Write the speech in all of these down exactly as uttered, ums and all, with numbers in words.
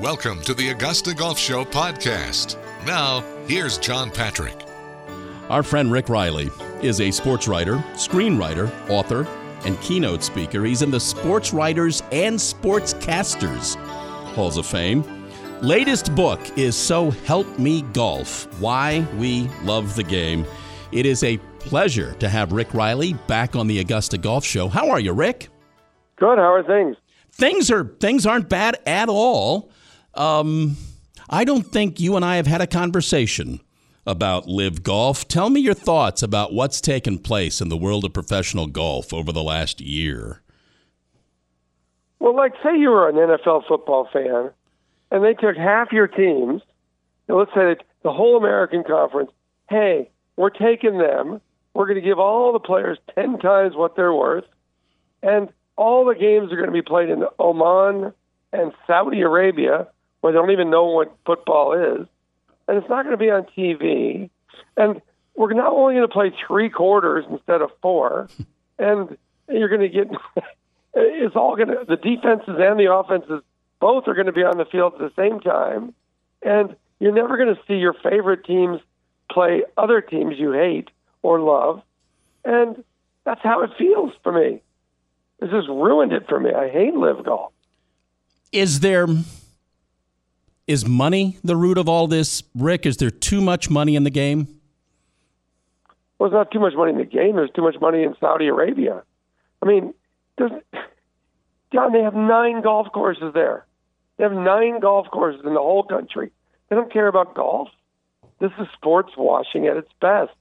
Welcome to the Augusta Golf Show podcast. Now, here's John Patrick. Our friend Rick Reilly is a sports writer, screenwriter, author, and keynote speaker. He's in the Sports Writers and Sportscasters Halls of Fame. Latest book is So Help Me Golf, Why We Love the Game. It is a pleasure to have Rick Reilly back on the Augusta Golf Show. How are you, Rick? Good. How are things? Things are things aren't bad at all. Um, I don't think you and I have had a conversation about L I V Golf. Tell me your thoughts about what's taken place in the world of professional golf over the last year. Well, like, say you were an N F L football fan, and they took half your teams, and let's say the whole American Conference, hey, we're taking them, we're going to give all the players ten times what they're worth, and all the games are going to be played in Oman and Saudi Arabia, where they don't even know what football is, and it's not going to be on T V, and we're not only going to play three quarters instead of four, and you're going to get, it's all going to, the defenses and the offenses, both are going to be on the field at the same time, and you're never going to see your favorite teams play other teams you hate or love, and that's how it feels for me. This has ruined it for me. I hate L I V Golf. Is there... Is money the root of all this, Rick? Is there too much money in the game? Well, it's not too much money in the game. There's too much money in Saudi Arabia. I mean, John, they have nine golf courses there. They have nine golf courses in the whole country. They don't care about golf. This is sports washing at its best.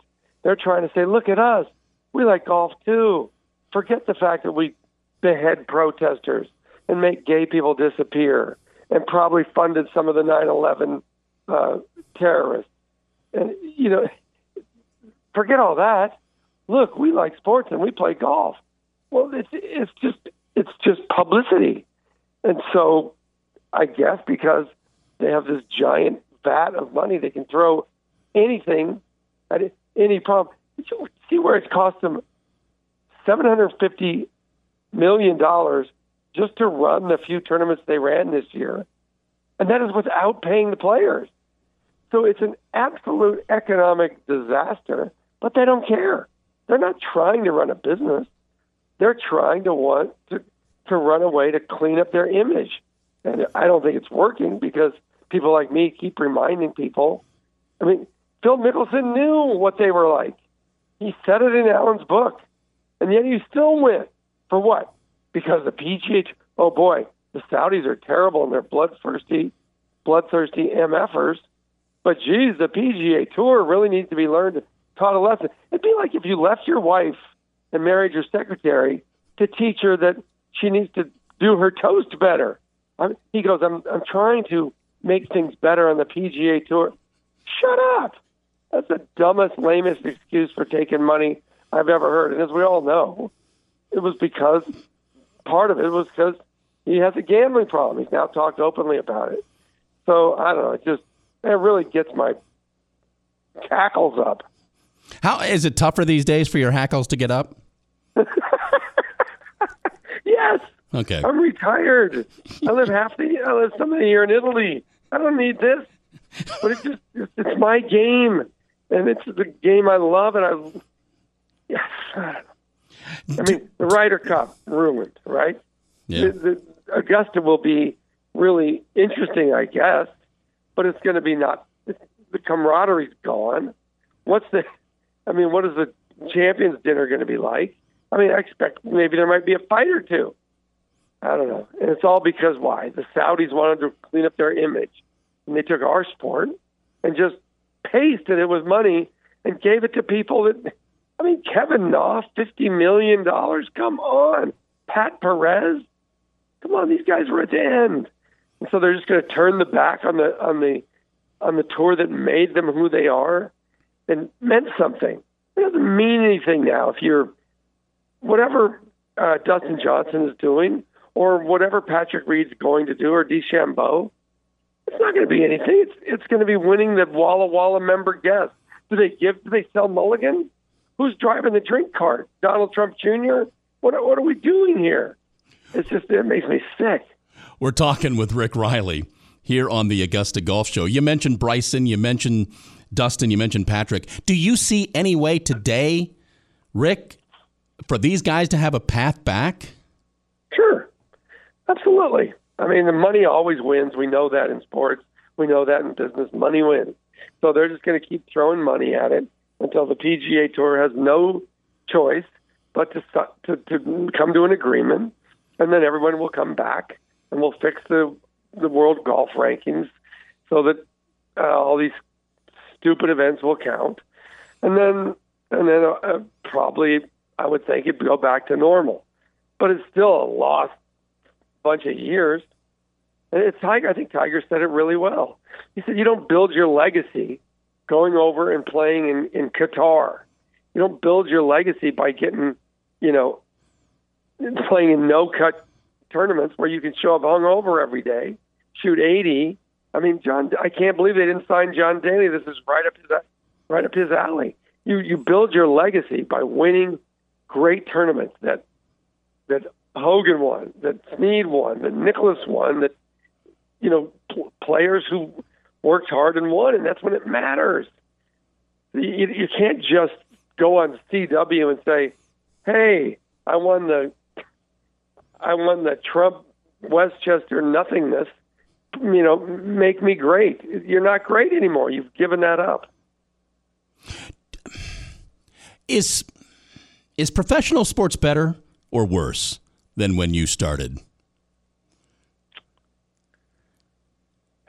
They're trying to say, look at us. We like golf, too. Forget the fact that we behead protesters and make gay people disappear, and probably funded some of the nine eleven uh, terrorists. And, you know, forget all that. Look, we like sports and we play golf. Well, it's it's just it's just publicity. And so I guess because they have this giant vat of money, they can throw anything at any problem. See where it's cost them seven hundred fifty million dollars just to run the few tournaments they ran this year. And that is without paying the players. So it's an absolute economic disaster, but they don't care. They're not trying to run a business. They're trying to want to, to run a way to clean up their image. And I don't think it's working because people like me keep reminding people. I mean, Phil Mickelson knew what they were like. He said it in Allen's book. And yet he still went. For what? Because the P G A, oh boy, the Saudis are terrible and they're bloodthirsty, bloodthirsty MFers. But geez, the P G A Tour really needs to be learned, taught a lesson. It'd be like if you left your wife and married your secretary to teach her that she needs to do her toast better. I'm, he goes, I'm, I'm trying to make things better on the P G A Tour. Shut up! That's the dumbest, lamest excuse for taking money I've ever heard. And as we all know, it was because... Part of it was because he has a gambling problem. He's now talked openly about it. So, I don't know. It just it really gets my hackles up. How is it tougher these days for your hackles to get up? Yes. Okay. I'm retired. I live half the I live some of the year in Italy. I don't need this. But it's just it's my game, and it's the game I love, and I yes. I I mean, the Ryder Cup ruined, right? Yeah. The, the Augusta will be really interesting, I guess, but it's going to be not. The camaraderie's gone. What's the? I mean, what is the Champions Dinner going to be like? I mean, I expect maybe there might be a fight or two. I don't know, and it's all because why? The Saudis wanted to clean up their image, and they took our sport and just pasted it with money and gave it to people that. I mean, Kevin Na, fifty million dollars? Come on. Pat Perez? Come on, these guys were at the end. And so they're just going to turn the back on the on the, on the tour that made them who they are and meant something. It doesn't mean anything now. If you're whatever uh, Dustin Johnson is doing or whatever Patrick Reed's going to do or DeChambeau, it's not going to be anything. It's, it's going to be winning the Walla Walla member guest. Do they give? Do they sell mulligans? Who's driving the drink cart? Donald Trump Junior? What, what are we doing here? It's just, it makes me sick. We're talking with Rick Reilly. here on the Augusta Golf Show. You mentioned Bryson, you mentioned Dustin, you mentioned Patrick. Do you see any way today, Rick, for these guys to have a path back? Sure. Absolutely. I mean, the money always wins. We know that in sports. We know that in business. Money wins. So they're just going to keep throwing money at it until the P G A Tour has no choice but to, to, to come to an agreement, and then everyone will come back and we'll fix the, the world golf rankings so that uh, all these stupid events will count. And then and then uh, probably, I would think, it'd go back to normal. But it's still a lost bunch of years. And it's Tiger. I think Tiger said it really well. He said, you don't build your legacy going over and playing in, in Qatar. You don't build your legacy by getting, you know, playing in no-cut tournaments where you can show up hungover every day, shoot eighty. I mean, John, I can't believe they didn't sign John Daly. This is right up his right up his alley. You you build your legacy by winning great tournaments that that Hogan won, that Snead won, that Nicklaus won, that you know pl- players who worked hard and won, and that's when it matters. You, you can't just go on C W and say, "Hey, I won the I won the Trump Westchester nothingness. You know, make me great." You're not great anymore. You've given that up. Is is professional sports better or worse than when you started?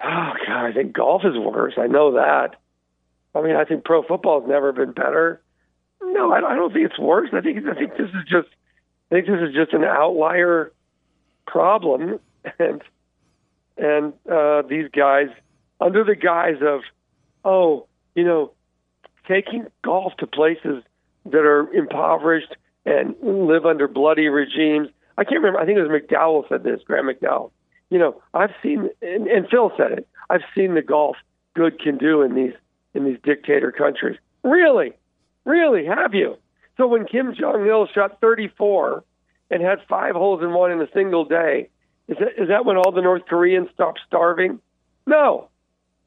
Oh God, I think golf is worse. I know that. I mean, I think pro football has never been better. No, I don't think it's worse. I think I think this is just I think this is just an outlier problem, and and uh, these guys, under the guise of, oh, you know, taking golf to places that are impoverished and live under bloody regimes. I can't remember. I think it was McDowell said this. Graham McDowell. You know, I've seen, and, and Phil said it. I've seen the golf good can do in these in these dictator countries. Really. Really, have you? So when Kim Jong Il shot thirty-four and had five holes in one in a single day, is that, is that when all the North Koreans stopped starving? No.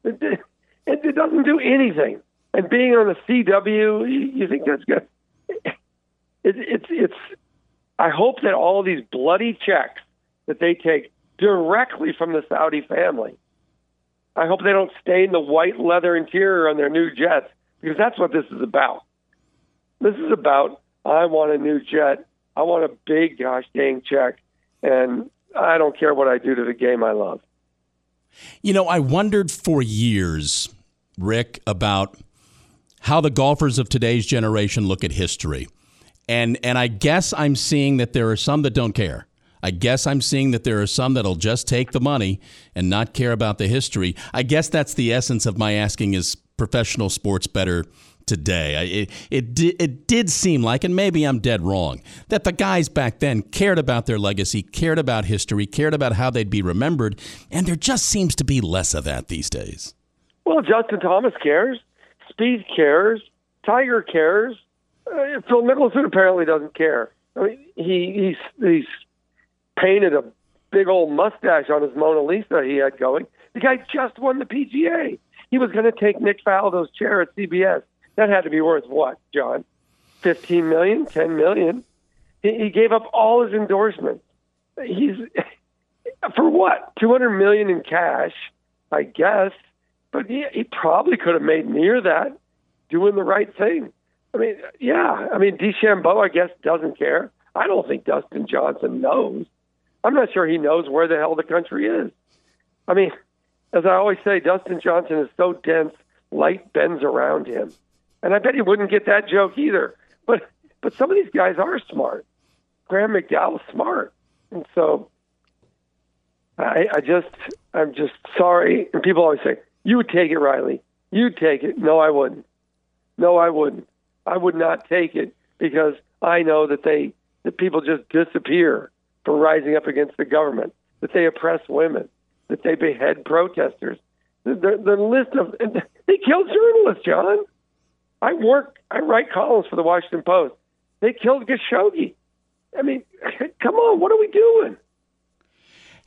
It, it, it doesn't do anything. And being on the C W, you, you think that's good? It, it's, it's, I hope that all these bloody checks that they take directly from the Saudi family, I hope they don't stain the white leather interior on their new jets, because that's what this is about. This is about, I want a new jet. I want a big gosh dang check. And I don't care what I do to the game I love. You know, I wondered for years, Rick, about how the golfers of today's generation look at history. And and I guess I'm seeing that there are some that don't care. I guess I'm seeing that there are some that'll just take the money and not care about the history. I guess that's the essence of my asking, is professional sports better today? It, it it did seem like, and maybe I'm dead wrong, that the guys back then cared about their legacy, cared about history, cared about how they'd be remembered, and there just seems to be less of that these days. Well, Justin Thomas cares, Speed cares, Tiger cares, uh, Phil Mickelson apparently doesn't care. I mean, he he's, he's painted a big old mustache on his Mona Lisa he had going. The guy just won the P G A. He was going to take Nick Faldo's chair at C B S. That had to be worth what, John? fifteen million dollars, ten million dollars? He, he gave up all his endorsements. He's for what? two hundred million dollars in cash, I guess. But he, he probably could have made near that doing the right thing. I mean, yeah. I mean, DeChambeau, I guess, doesn't care. I don't think Dustin Johnson knows. I'm not sure he knows where the hell the country is. I mean, as I always say, Dustin Johnson is so dense, light bends around him. And I bet he wouldn't get that joke either. But but some of these guys are smart. Graham McDowell's smart. And so I, I just, I'm just sorry. And people always say, you would take it, Reilly. You'd take it. No, I wouldn't. No, I wouldn't. I would not take it, because I know that they, that people just disappear for rising up against the government, that they oppress women, that they behead protesters. The, the, the list of, they killed journalists, John. I work, I write columns for the Washington Post. They killed Khashoggi. I mean, come on, what are we doing?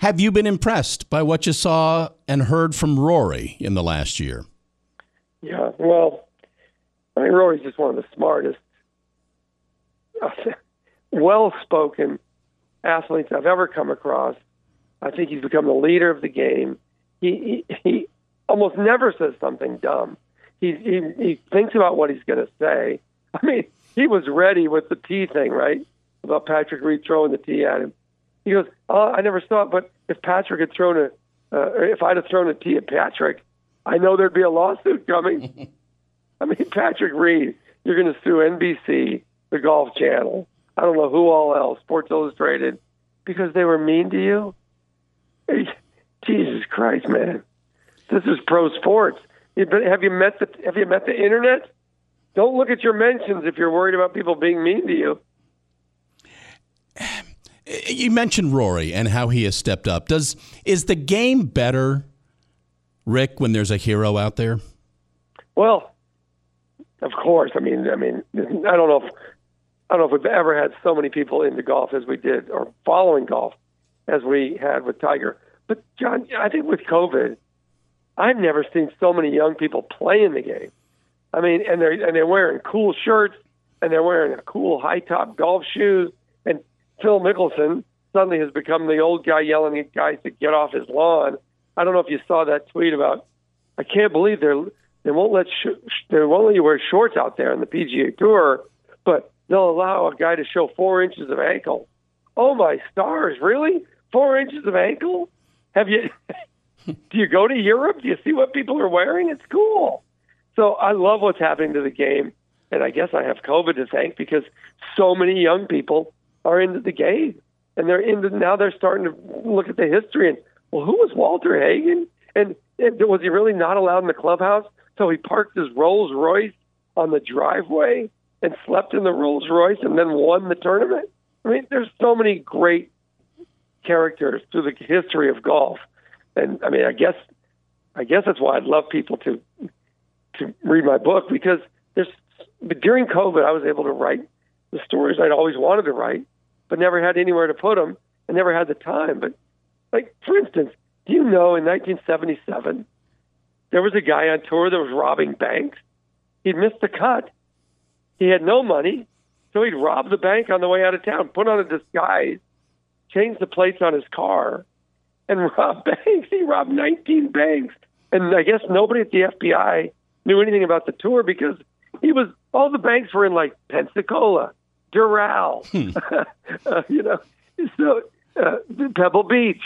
Have you been impressed by what you saw and heard from Rory in the last year? Yeah, well, I mean, Rory's just one of the smartest, well-spoken athletes I've ever come across. I think he's become the leader of the game. He he, he almost never says something dumb. He, he he thinks about what he's going to say. I mean, he was ready with the tee thing, right? About Patrick Reed throwing the tee at him. He goes, oh, I never saw it, but if Patrick had thrown a, uh, if I'd have thrown a tee at Patrick, I know there'd be a lawsuit coming. I mean, Patrick Reed, you're going to sue N B C, the Golf Channel, I don't know who all else, Sports Illustrated, because they were mean to you? Hey, Jesus Christ, man. This is pro sports. Have you met the, have you met the internet? Don't look at your mentions if you're worried about people being mean to you. You mentioned Rory and how he has stepped up. Does is the game better, Rick, when there's a hero out there? Well, of course. I mean, I mean, I don't know if I don't know if we've ever had so many people into golf as we did, or following golf as we had with Tiger. But John, I think with COVID, I've never seen so many young people play in the game. I mean, and they're and they're wearing cool shirts, and they're wearing cool high top golf shoes. Phil Mickelson suddenly has become the old guy yelling at guys to get off his lawn. I don't know if you saw that tweet about, I can't believe they're, they won't let sh- they won't let you wear shorts out there on the P G A Tour, but they'll allow a guy to show four inches of ankle. Oh my stars! Really? Four inches of ankle? Have you? Do you go to Europe? Do you see what people are wearing? It's cool. So I love what's happening to the game, and I guess I have COVID to thank because so many young people are into the game, and they're into now. They're starting to look at the history and, well, who was Walter Hagen, and, and was he really not allowed in the clubhouse? So he parked his Rolls Royce on the driveway and slept in the Rolls Royce, and then won the tournament. I mean, there's so many great characters through the history of golf, and I mean, I guess, I guess that's why I'd love people to to read my book, because there's during COVID I was able to write the stories I'd always wanted to write, but never had anywhere to put them and never had the time. But, like, for instance, do you know in nineteen seventy-seven, there was a guy on tour that was robbing banks? He'd missed the cut. He had no money, so he'd rob the bank on the way out of town, put on a disguise, change the plates on his car, and rob banks. He robbed nineteen banks. And I guess nobody at the F B I knew anything about the tour because he was all the banks were in, like, Pensacola, Doral, hmm. uh, you know, so uh, Pebble Beach.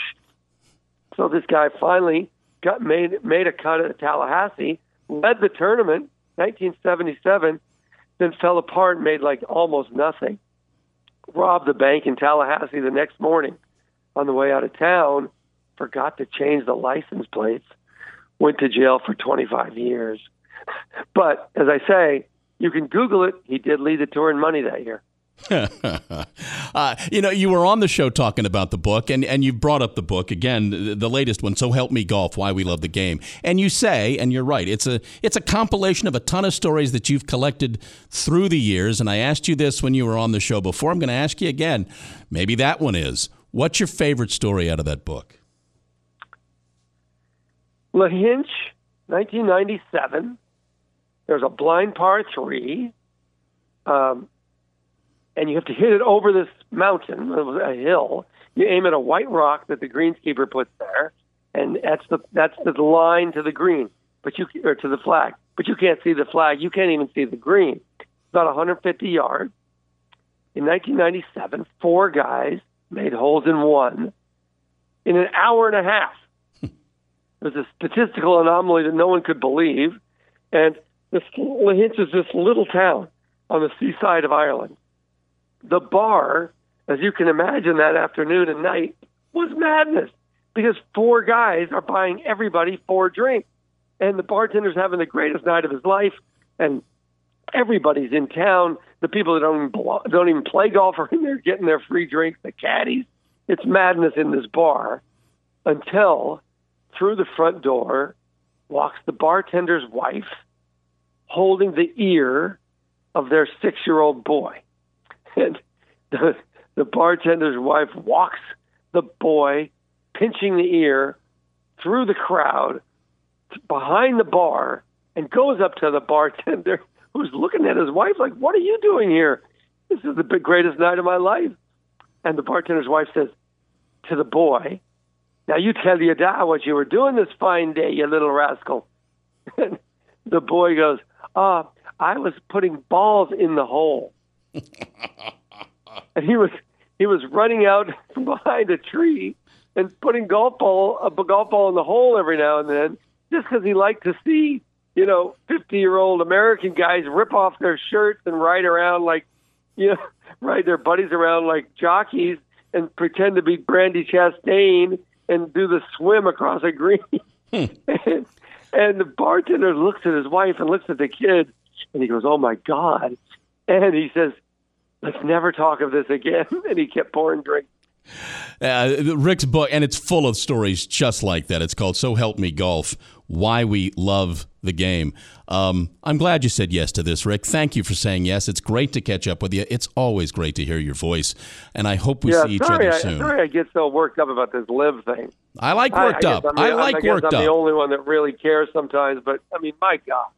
So this guy finally got made made a cut at Tallahassee, led the tournament, nineteen seventy-seven, then fell apart and made like almost nothing. Robbed the bank in Tallahassee the next morning. On the way out of town, forgot to change the license plates. Went to jail for twenty-five years. But as I say, you can Google it. He did lead the tour in money that year. uh, you know, you were on the show talking about the book, and, and you brought up the book, again, the, the latest one, So Help Me Golf, Why We Love the Game. And you say, and you're right, it's a it's a compilation of a ton of stories that you've collected through the years. And I asked you this when you were on the show before. I'm going to ask you again. Maybe that one is. What's your favorite story out of that book? Lahinch, nineteen ninety-seven. There's a blind par three, um, and you have to hit it over this mountain, a hill. You aim at a white rock that the greenskeeper puts there, and that's the that's the line to the green, but you or to the flag. But you can't see the flag. You can't even see the green. It's about one hundred fifty yards. In nineteen ninety-seven, four guys made holes in one in an hour and a half. It was a statistical anomaly that no one could believe, and This Lahinch is this little town on the seaside of Ireland. The bar, as you can imagine, that afternoon and night was madness because four guys are buying everybody four drinks. And the bartender's having the greatest night of his life, and everybody's in town. The people that don't even, don't even play golf are in there getting their free drinks, the caddies. It's madness in this bar until through the front door walks the bartender's wife, holding the ear of their six-year-old boy. And the, the bartender's wife walks the boy pinching the ear through the crowd behind the bar and goes up to the bartender who's looking at his wife like, what are you doing here? This is the greatest night of my life. And the bartender's wife says to the boy, now you tell your dad what you were doing this fine day, you little rascal. And the boy goes, ah, oh, I was putting balls in the hole. And he was he was running out from behind a tree and putting golf ball a golf ball in the hole every now and then, just because he liked to see, you know, fifty-year-old American guys rip off their shirts and ride around like, you know, ride their buddies around like jockeys and pretend to be Brandy Chastain and do the swim across a green. and, and the bartender looks at his wife and looks at the kid, and he goes, oh, my God. And he says, let's never talk of this again. And he kept pouring drinks. Uh, Rick's book, and it's full of stories just like that. It's called So Help Me Golf, Why We Love the Game. Um, I'm glad you said yes to this, Rick. Thank you for saying yes. It's great to catch up with you. It's always great to hear your voice, and I hope we yeah, see sorry, each other soon. I, sorry I get so worked up about this live thing. I like worked I, I up. I, mean, I like I guess worked I'm up. I'm the only one that really cares sometimes, but, I mean, my God.